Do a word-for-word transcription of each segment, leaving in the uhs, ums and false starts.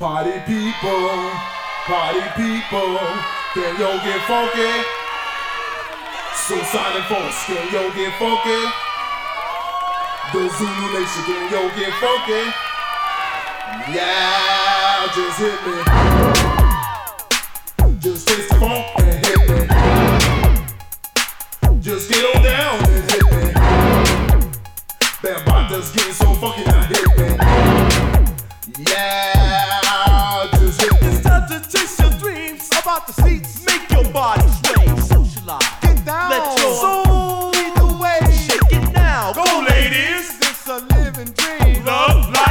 Party people, party people, can yo get funky? Suicide and Force, can yo get funky? The Zulu Nation, can yo get funky? Yeah, just hit me. Just taste the funk and hit me. Just get on down and hit me. That bot just getting so funky now, hit me. Yeah, just hit me. It's time to chase your dreams about the seats. Make your body sway, socialize, get down, let your soul lead the way. Shake it now, go, go ladies. It's a living dream. Love life.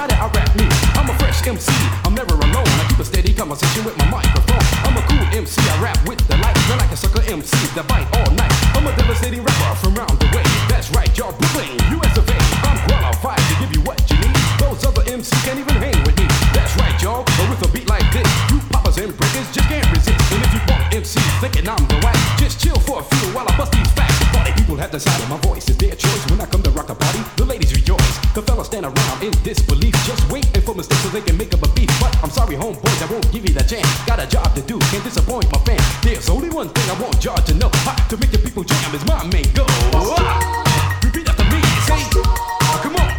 try to out-rap me. I'm a fresh M C, I'm never alone. I keep a steady conversation with my microphone. I'm a cool M C, I rap with the lights. They're like a sucker M C that bite all night. I'm a devastating rapper from round the way. That's right, y'all be playing U S of A. I'm qualified to give you what you need. Those other M Cs can't even hang with me. That's right, y'all, but with a beat like this, you poppers and breakers just can't resist. And if you want M Cs thinking I'm the whack, just chill for a few while I bust these facts. Party people have decided my voice is their choice. When I come to rock a party, the ladies rejoice. The fellas stand around in disbelief, just waiting for mistakes so they can make up a beat. But I'm sorry, homeboys, I won't give you that chance. Got a job to do, can't disappoint my fans. There's only one thing I want y'all to know: how to make your people jam is my main goal. Repeat after me, say, oh, come on.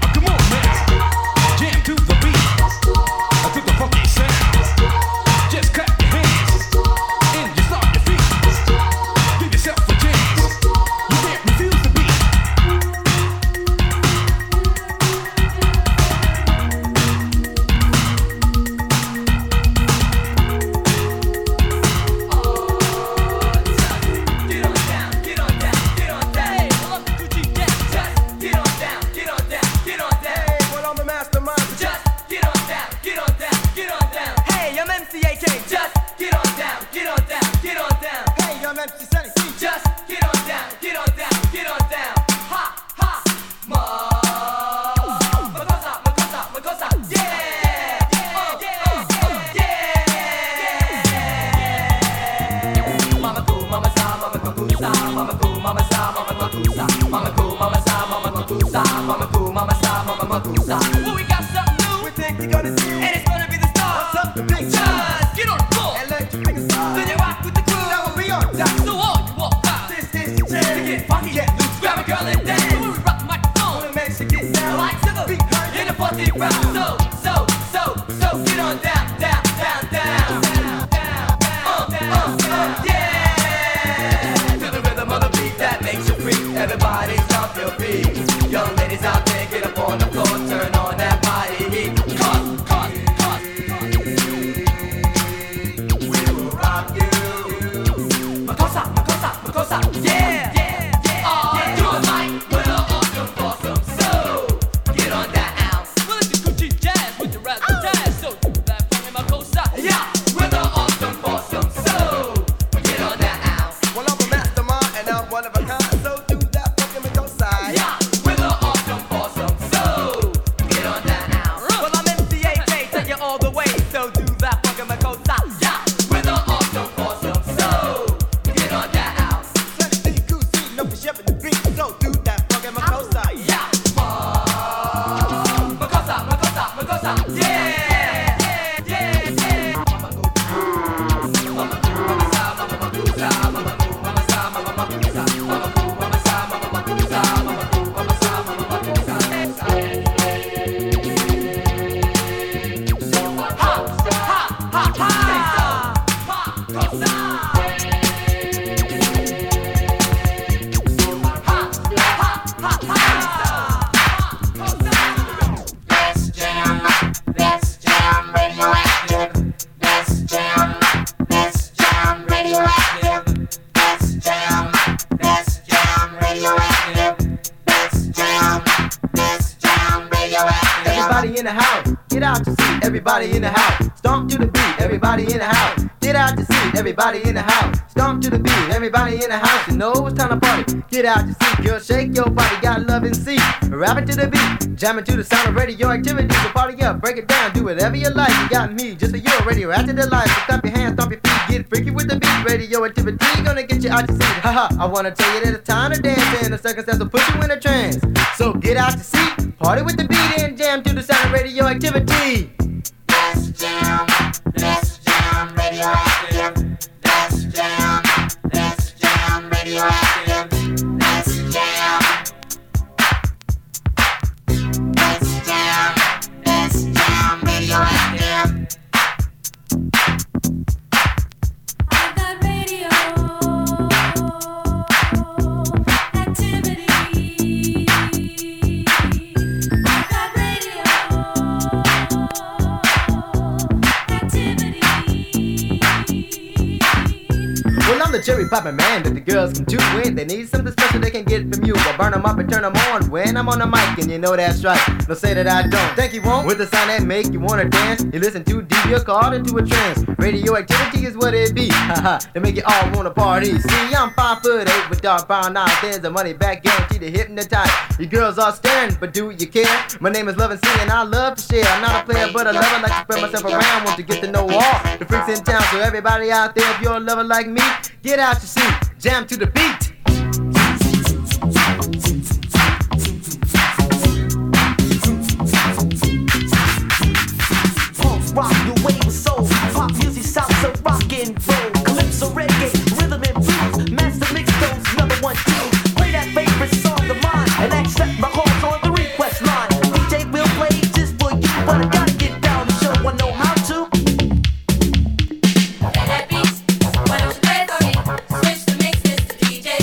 Get out to see, girl, shake your body, got love and see. Rapping to the beat, jamming to the sound of radio activity. So party up, break it down, do whatever you like. You got me, just for you already. After the life, so stomp your hands, stomp your feet, get freaky with the beat. Radio activity gonna get you out to see. Haha, I wanna tell you that it's time to dance, and the circumstance will put you in a trance. So get out to see, party with the beat, and jam to the sound of radio activity. Let's jam, let's jam, radio active. Let's jam, let's jam, radio active. Let's jam. Let's jam. Let's jam. Radio active. I've got radio activity. I've got radio activity. Well, cherry poppin' man that the girls can do it. They need something special they can get from you. I burn them up and turn them on when I'm on the mic, and you know that's right. They'll say that I don't. Think you won't? With the sound that make you wanna dance. You listen too deep, you're caught into a trance. Radioactivity is what it be. Haha, they make you all wanna party. See, I'm five foot eight with dark brown eyes. There's a money back guarantee to hypnotize. Your girls are staring, but do you care? My name is Love and Sing, and I love to share. I'm not a player, but I love it. Like to spread myself around, want to get to know all the freaks in town. So everybody out there, if you're a lover like me, get out your seat, jam to the beat. Punk rock your way with soul, pop music sounds so rock and roll, calypso reggae, rhythm and blues, master mix those number one tunes. Play that favorite song of mine and accept my calls on the request line. D J will play just for you, but I got. Why don't you play for me? Switch the mix, Mister D J.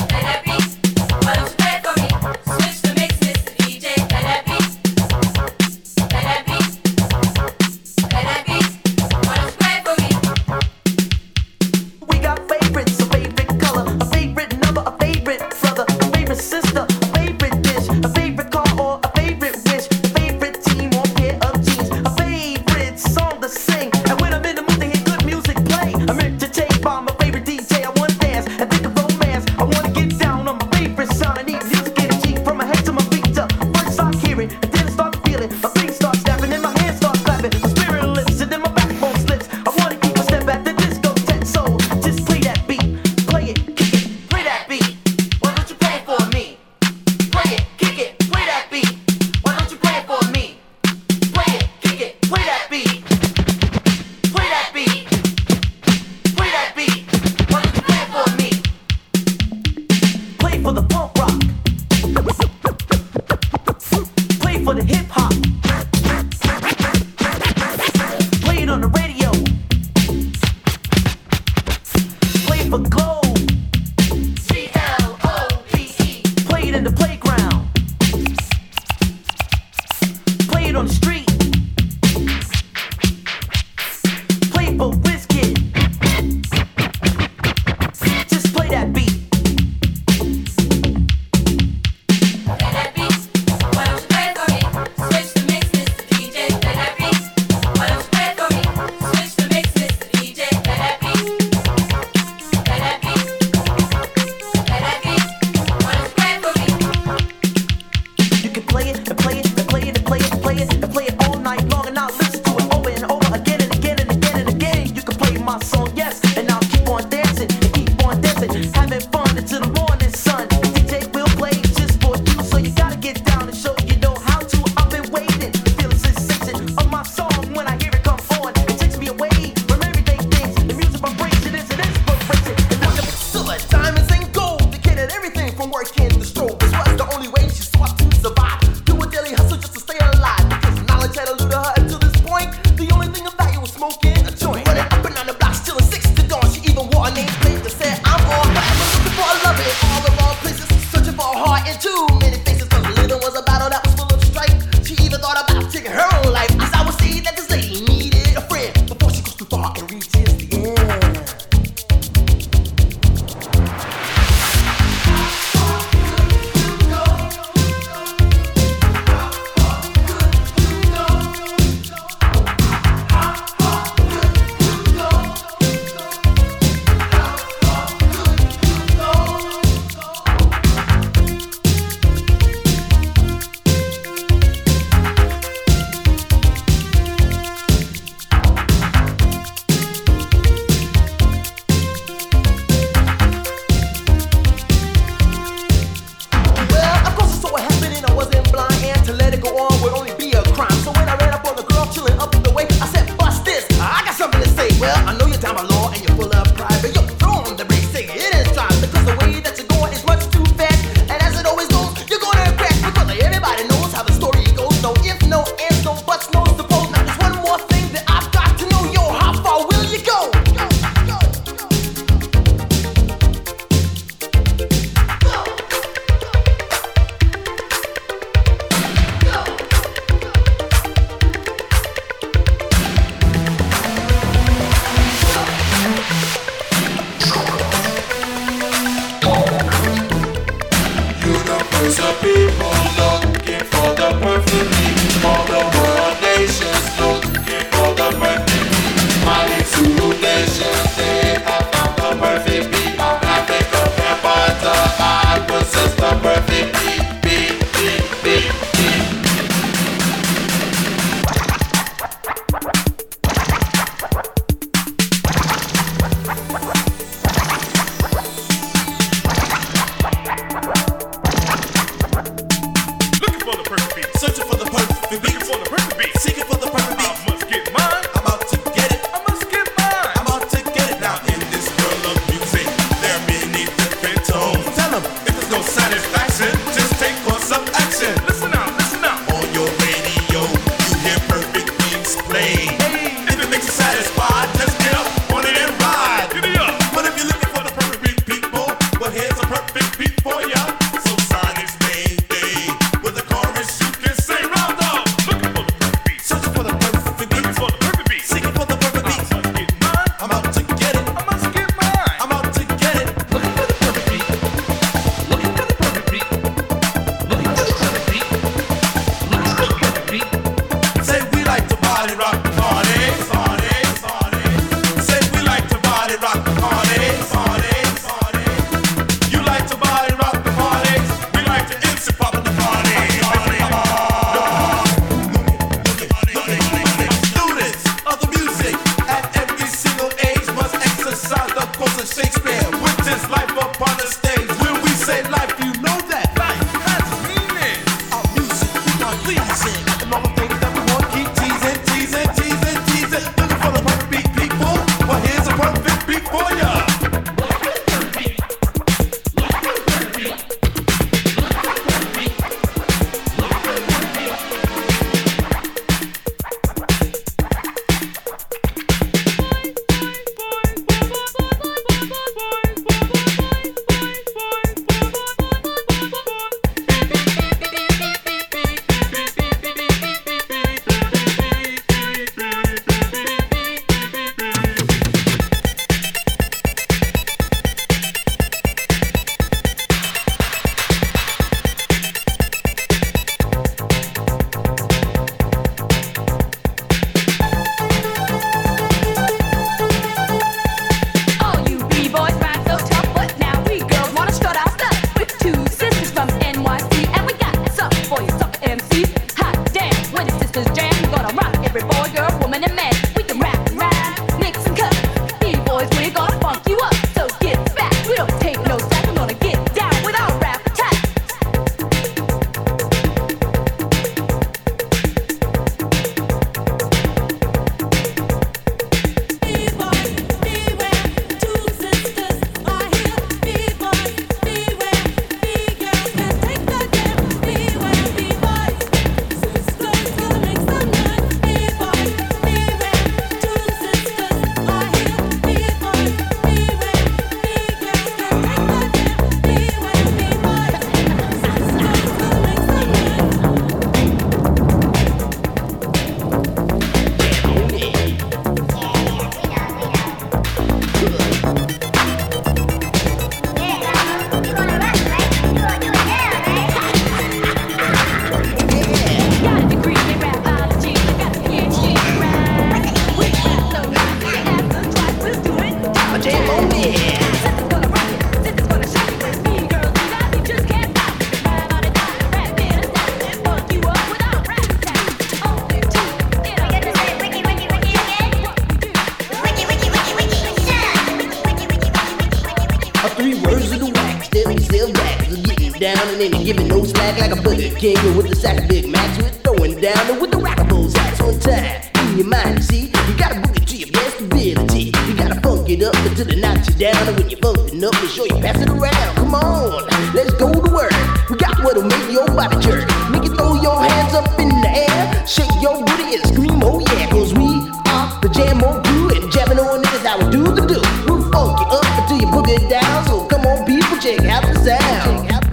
King with the sack of Big Macs, we're throwing down and with the rockables hats on time. In your mind, you see, you gotta book it to your best ability. You gotta funk it up until they knock you down. And when you're funkin' up, make sure you pass it around. Come on, let's go to work. We got what'll make your body jerk. Make you throw your hands up in the air, shake your booty and scream, oh yeah, 'cause we are the Jam on Crew, and jamming on it is our do the do. We'll funk it up until you book it down. So come on, people, check out the sound. What?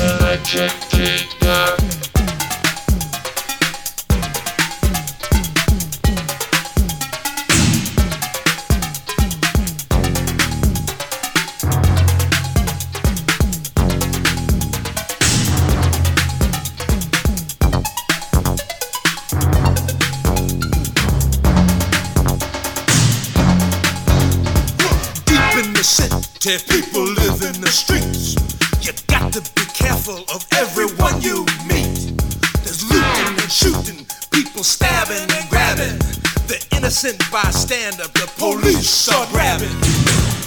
Electric guitar, deep in the city, people live in the streets. You got to be careful of everyone you meet. There's looting and shooting, people stabbing and grabbing. The innocent bystander, the police are grabbing.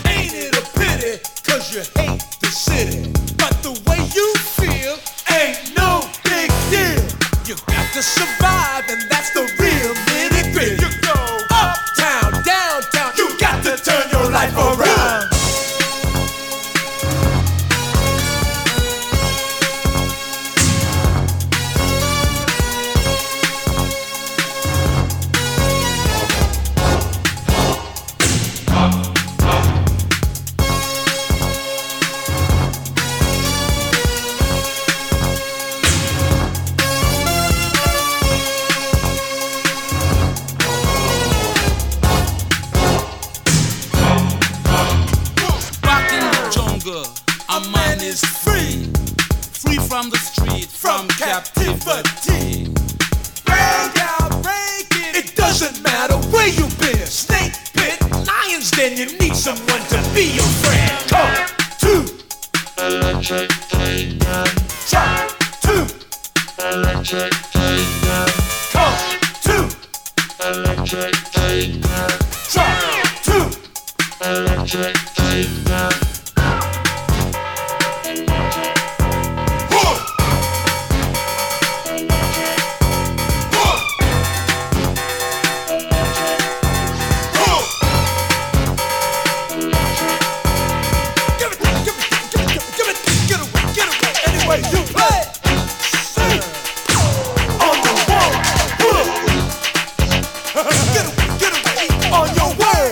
Ain't it a pity, cause you hate the city, but the way you feel ain't no big deal. You got to survive, and that's the real nitty gritty. You go uptown, downtown, you got to turn your life around. Our mind is free, free from the street, from captivity. Break out, break it, it doesn't matter where you've been. Snake pit, lion's den, you need someone to be your friend. Come to Electric Playground. Try to Electric Playground. Come to Electric Playground. Try to Electric Playground. Get away, get away on your way.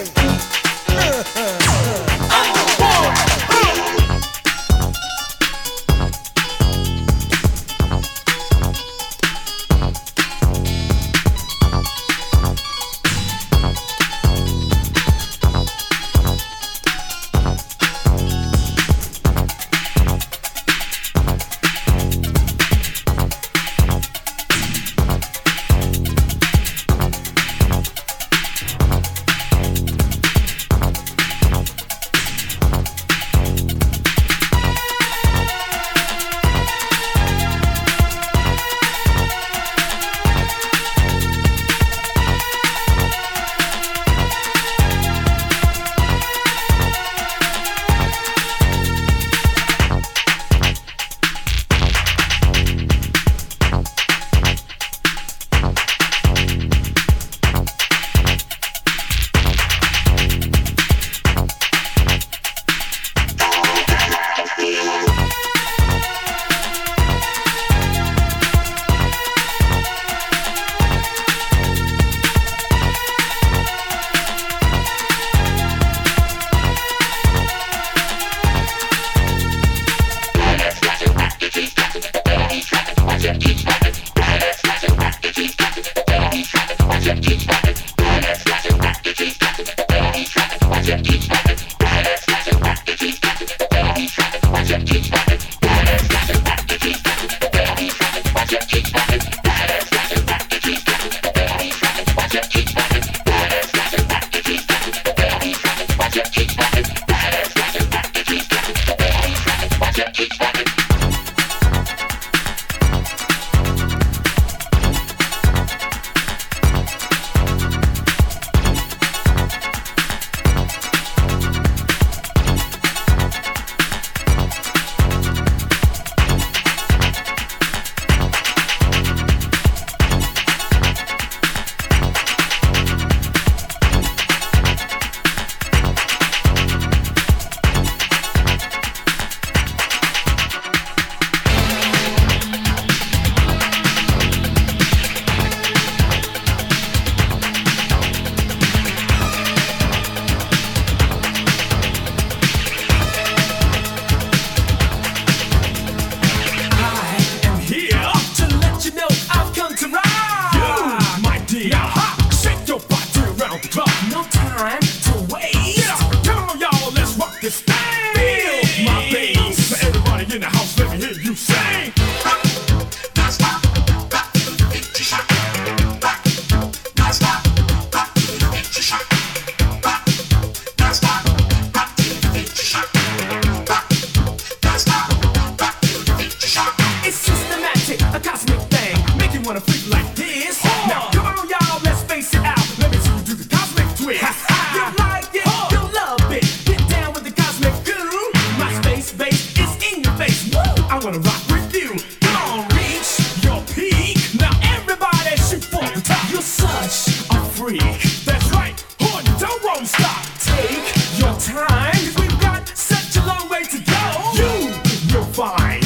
freak. That's right, horn, don't won't stop. Take your time, 'cause we've got such a long way to go. You, you're fine.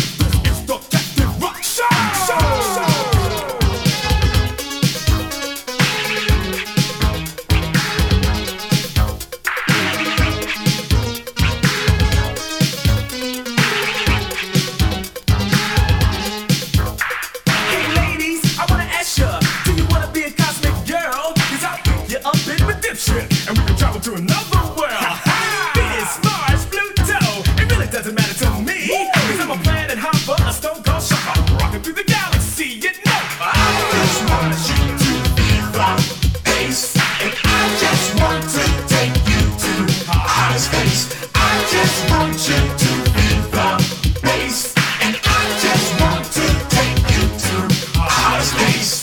It's the Captain Rock Show. Show, show. And we can travel to another world. Venus, Mars, Pluto. It really doesn't matter to me, 'cause I'm a planet hopper, a stone cold shocker, rocking through the galaxy. You know I just want you to be from space, and I just want to take you to outer space. I just want you to be from space, and I just want to take you to outer space.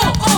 Oh, oh.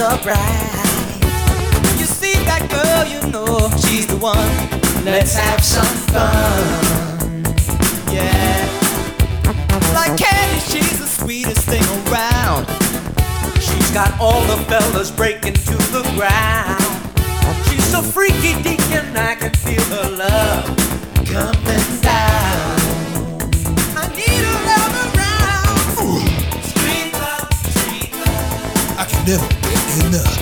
so bright. You see that girl, you know she's the one. Let's have some fun. Yeah. Like candy, she's the sweetest thing around. She's got all the fellas breaking to the ground. She's so freaky deaky and I can feel her love coming down. I need her love around. Ooh. Street love, street love. I can never get enough.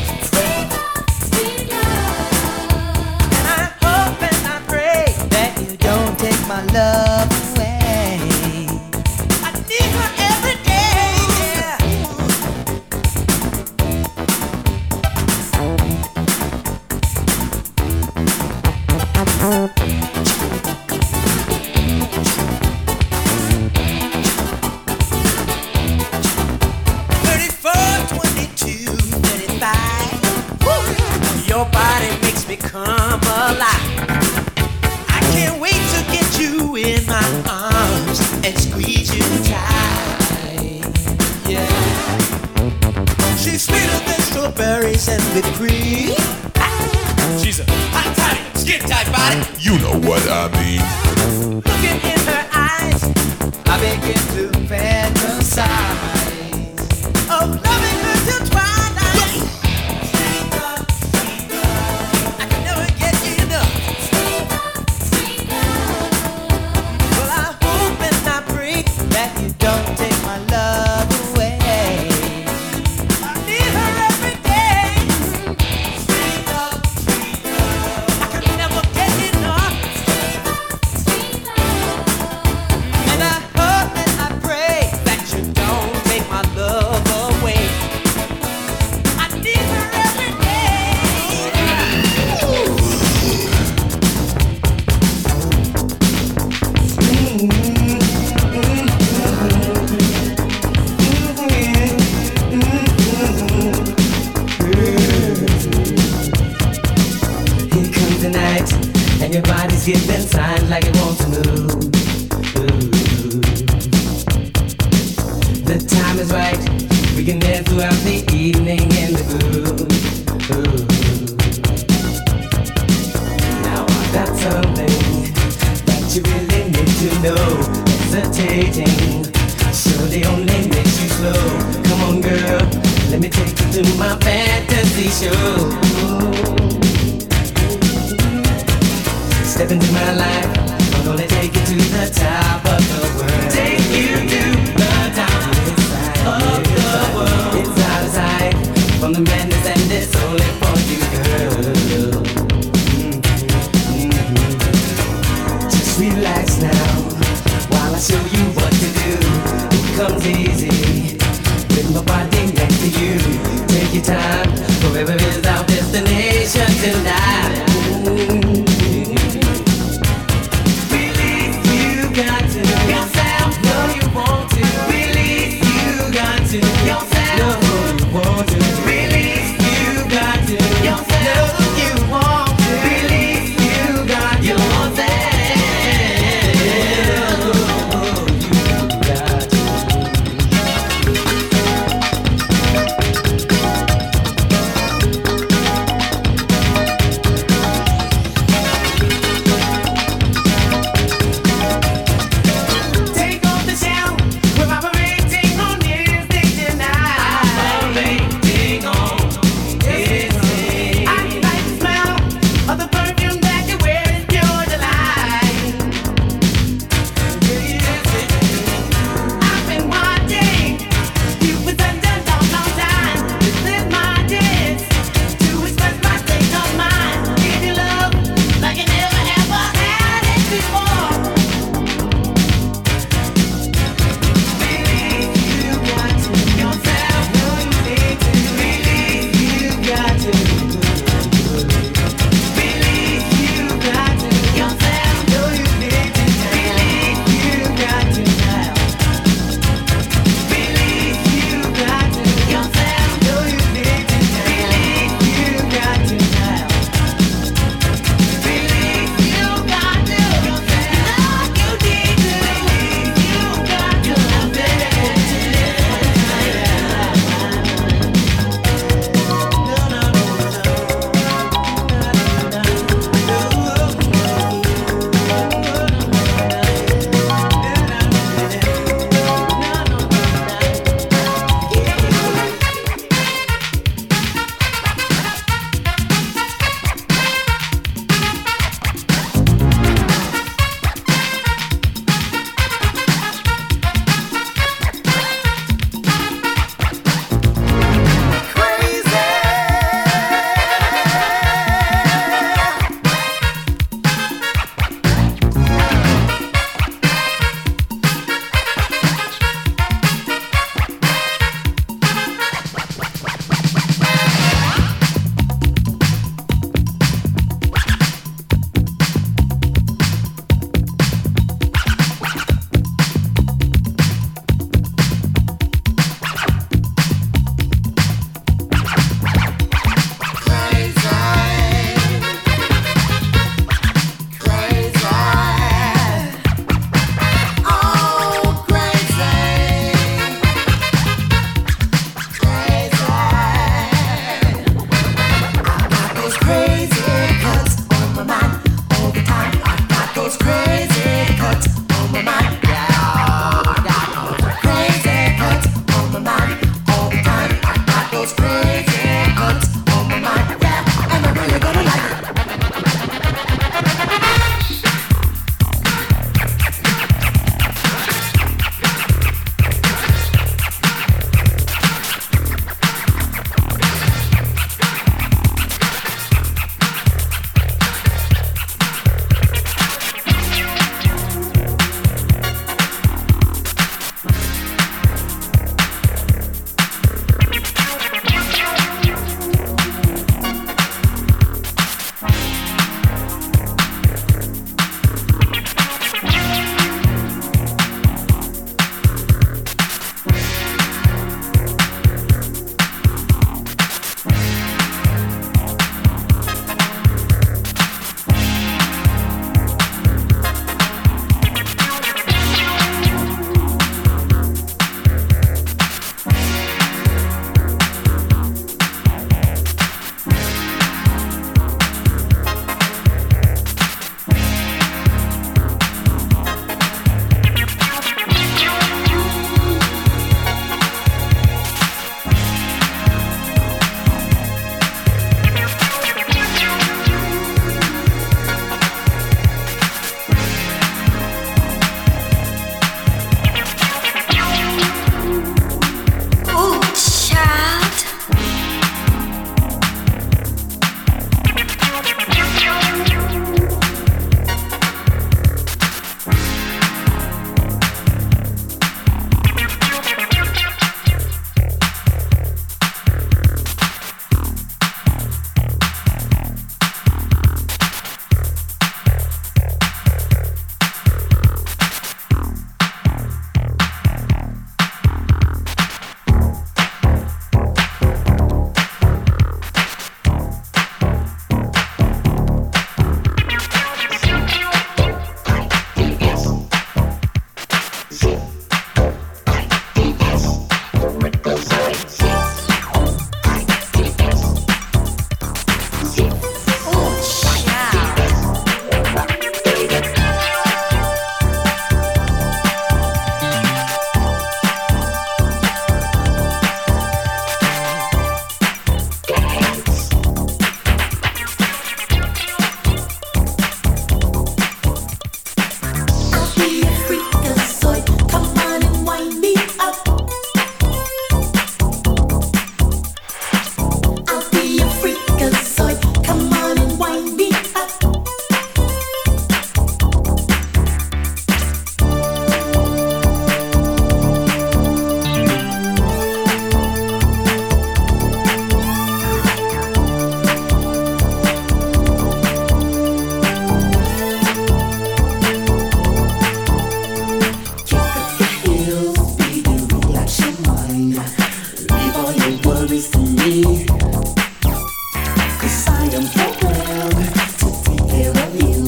'Cause I am programmed to take care of you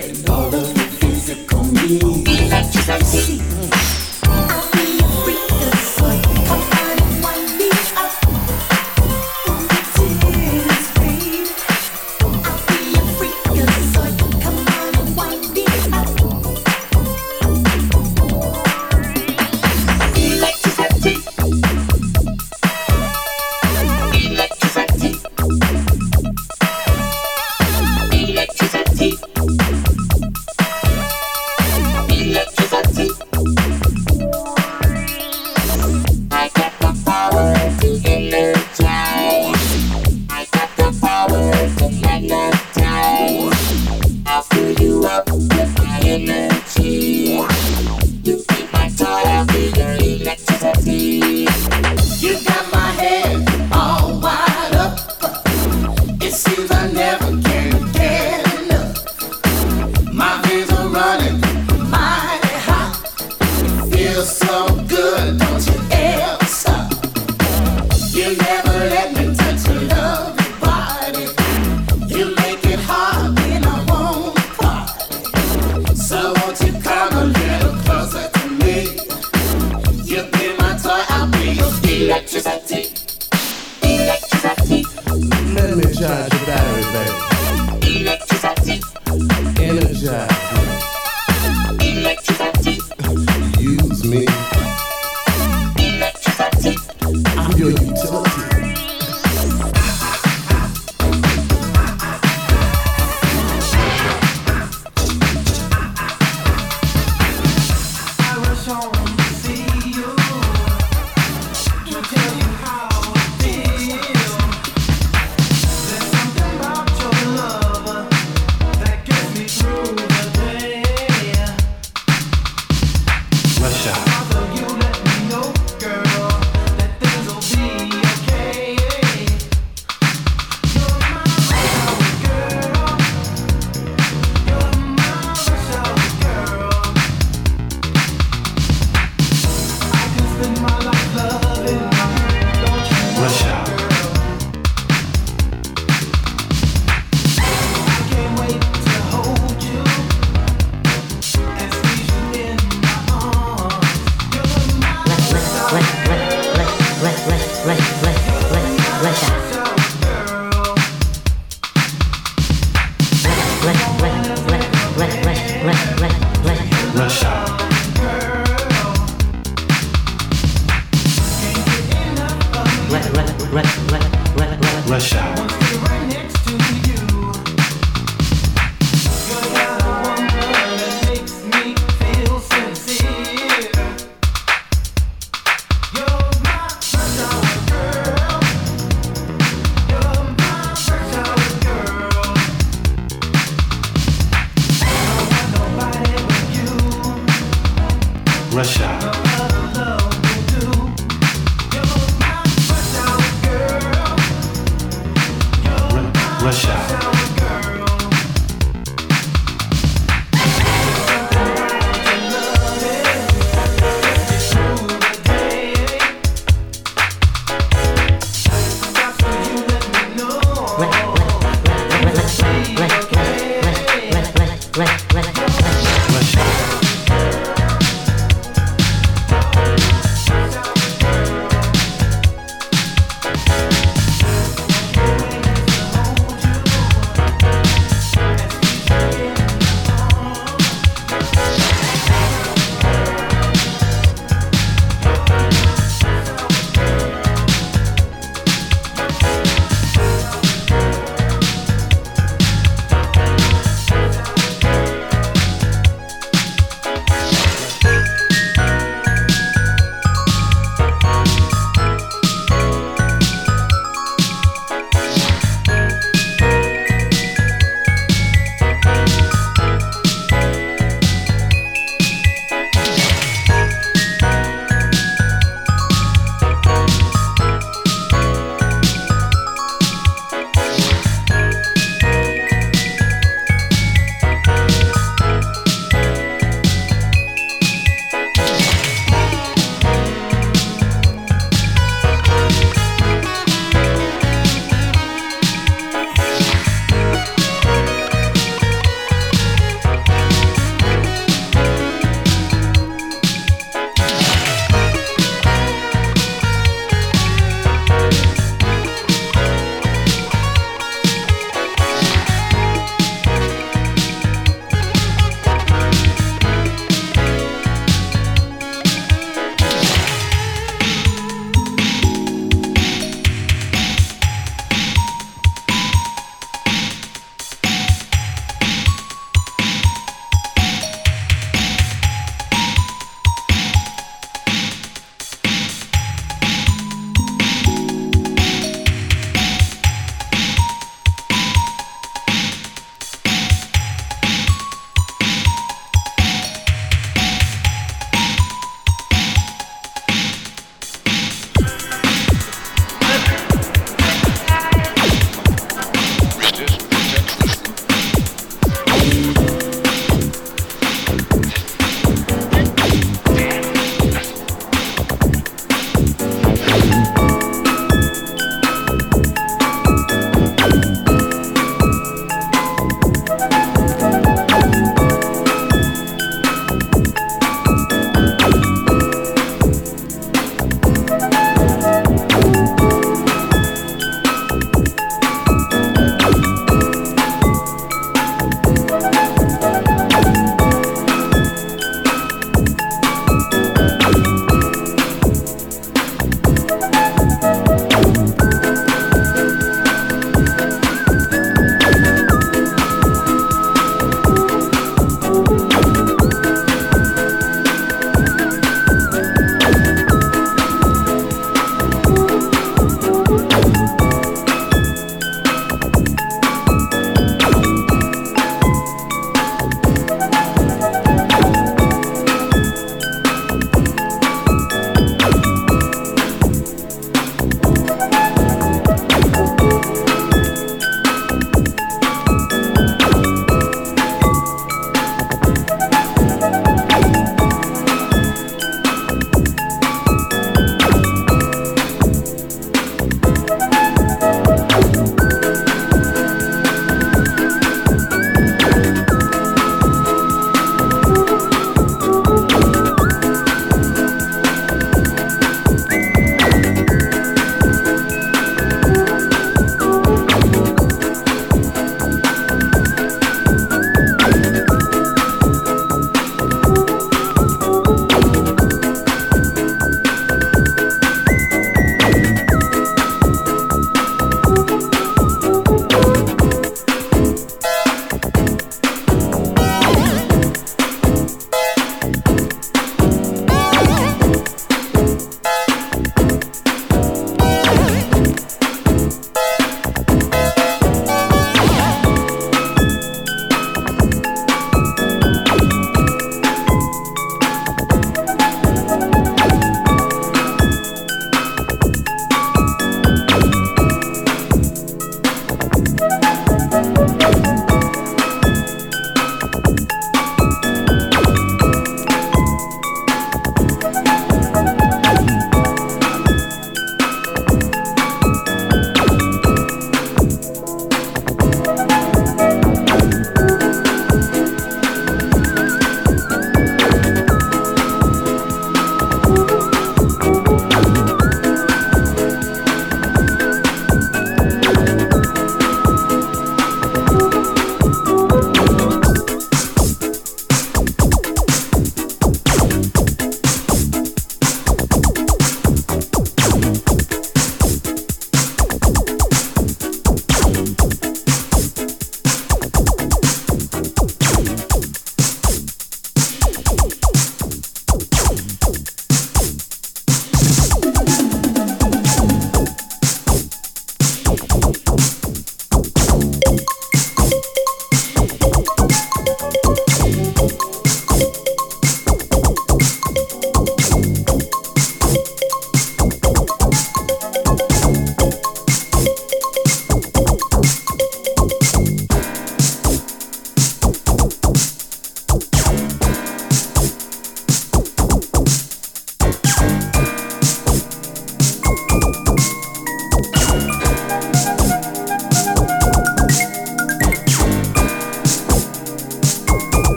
and all of the physical needs. Russia.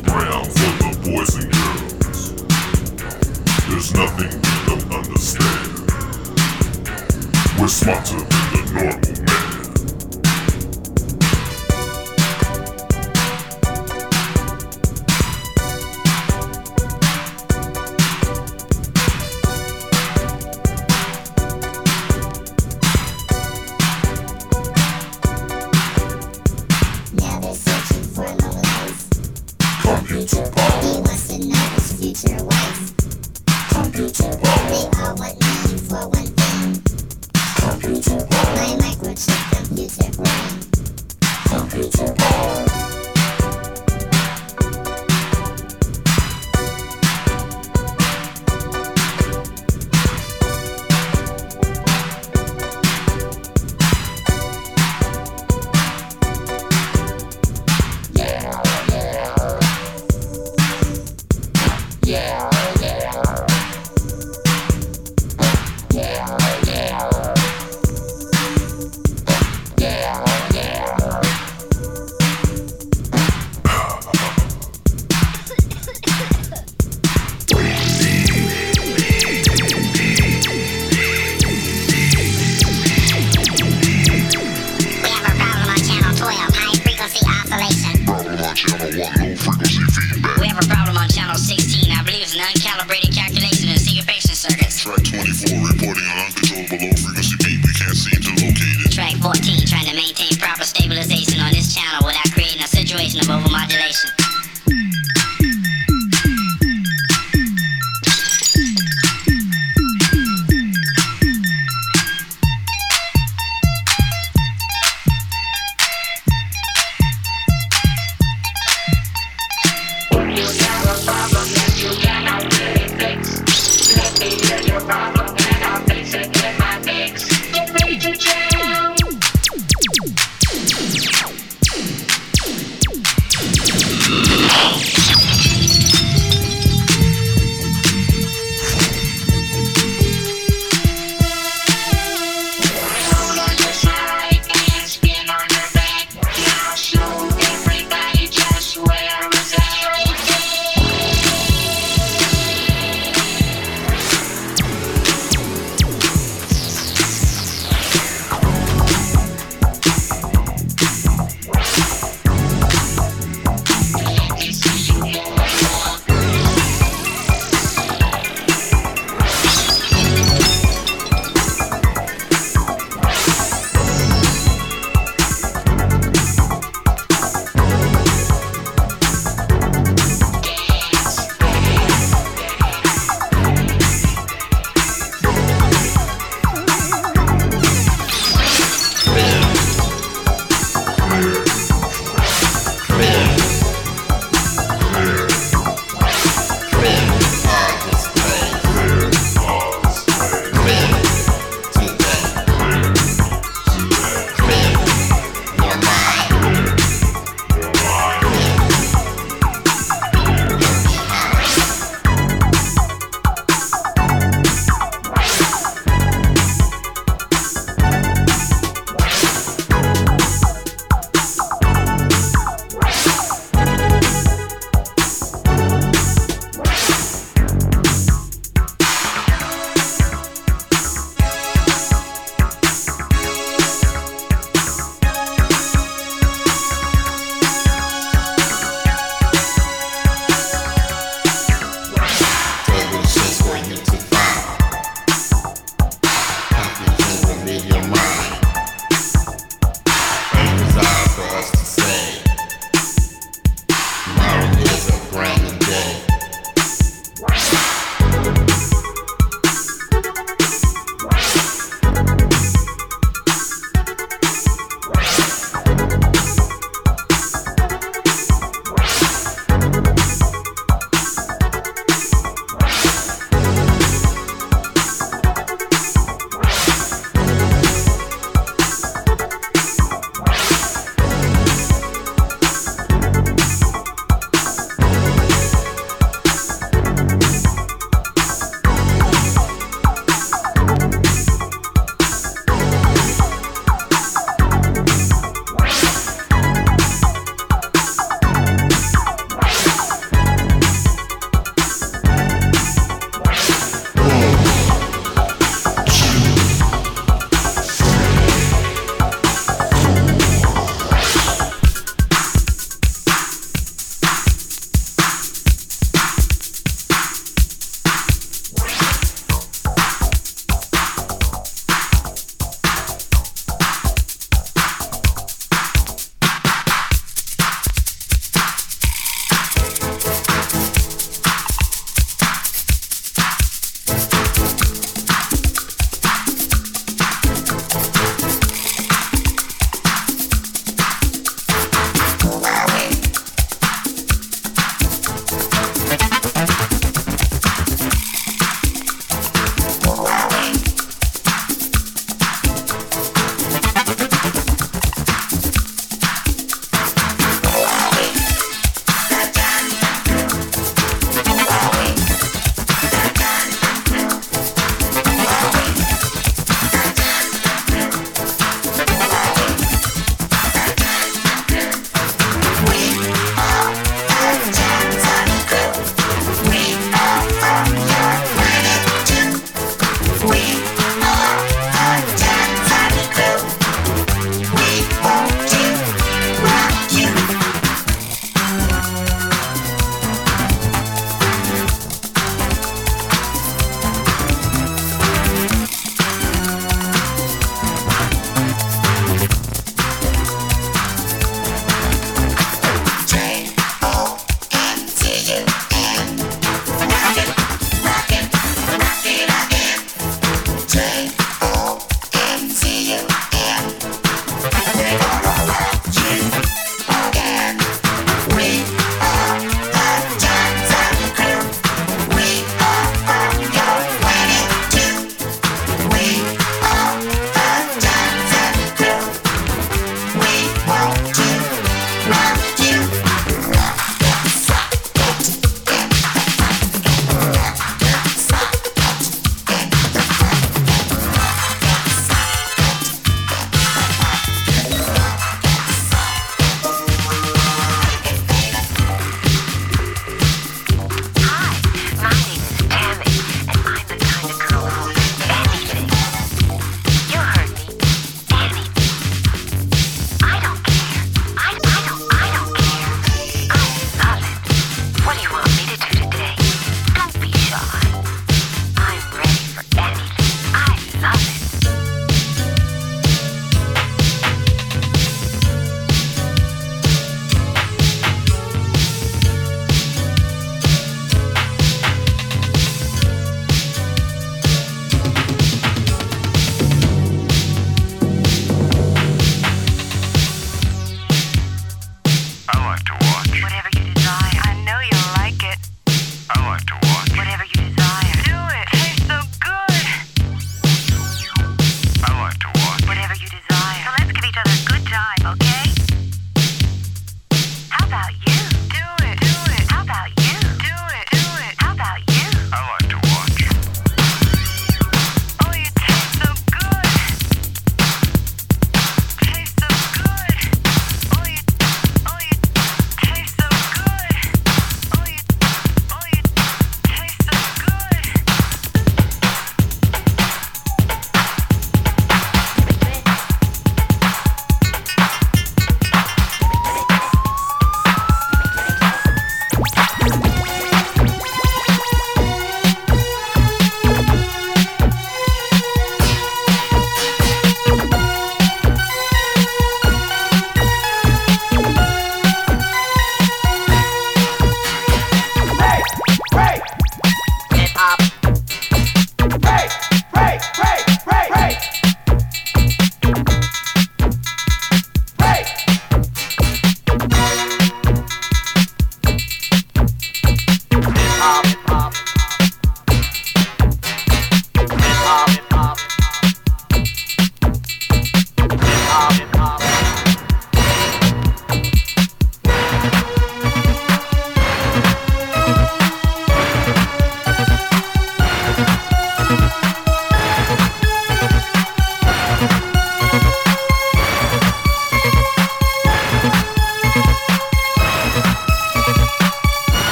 middle ground for the boys and girls. There's nothing we don't understand. We're smarter than the normal computer ball. They wants to know his future wife. Computer ball. They all want me for one thing. Computer ball. My microchip computer brain. Computer ball. Yeah, yeah, yeah, yeah, yeah, yeah. We have a problem on channel twelve, high frequency oscillation. Problem on channel one, low frequency feed.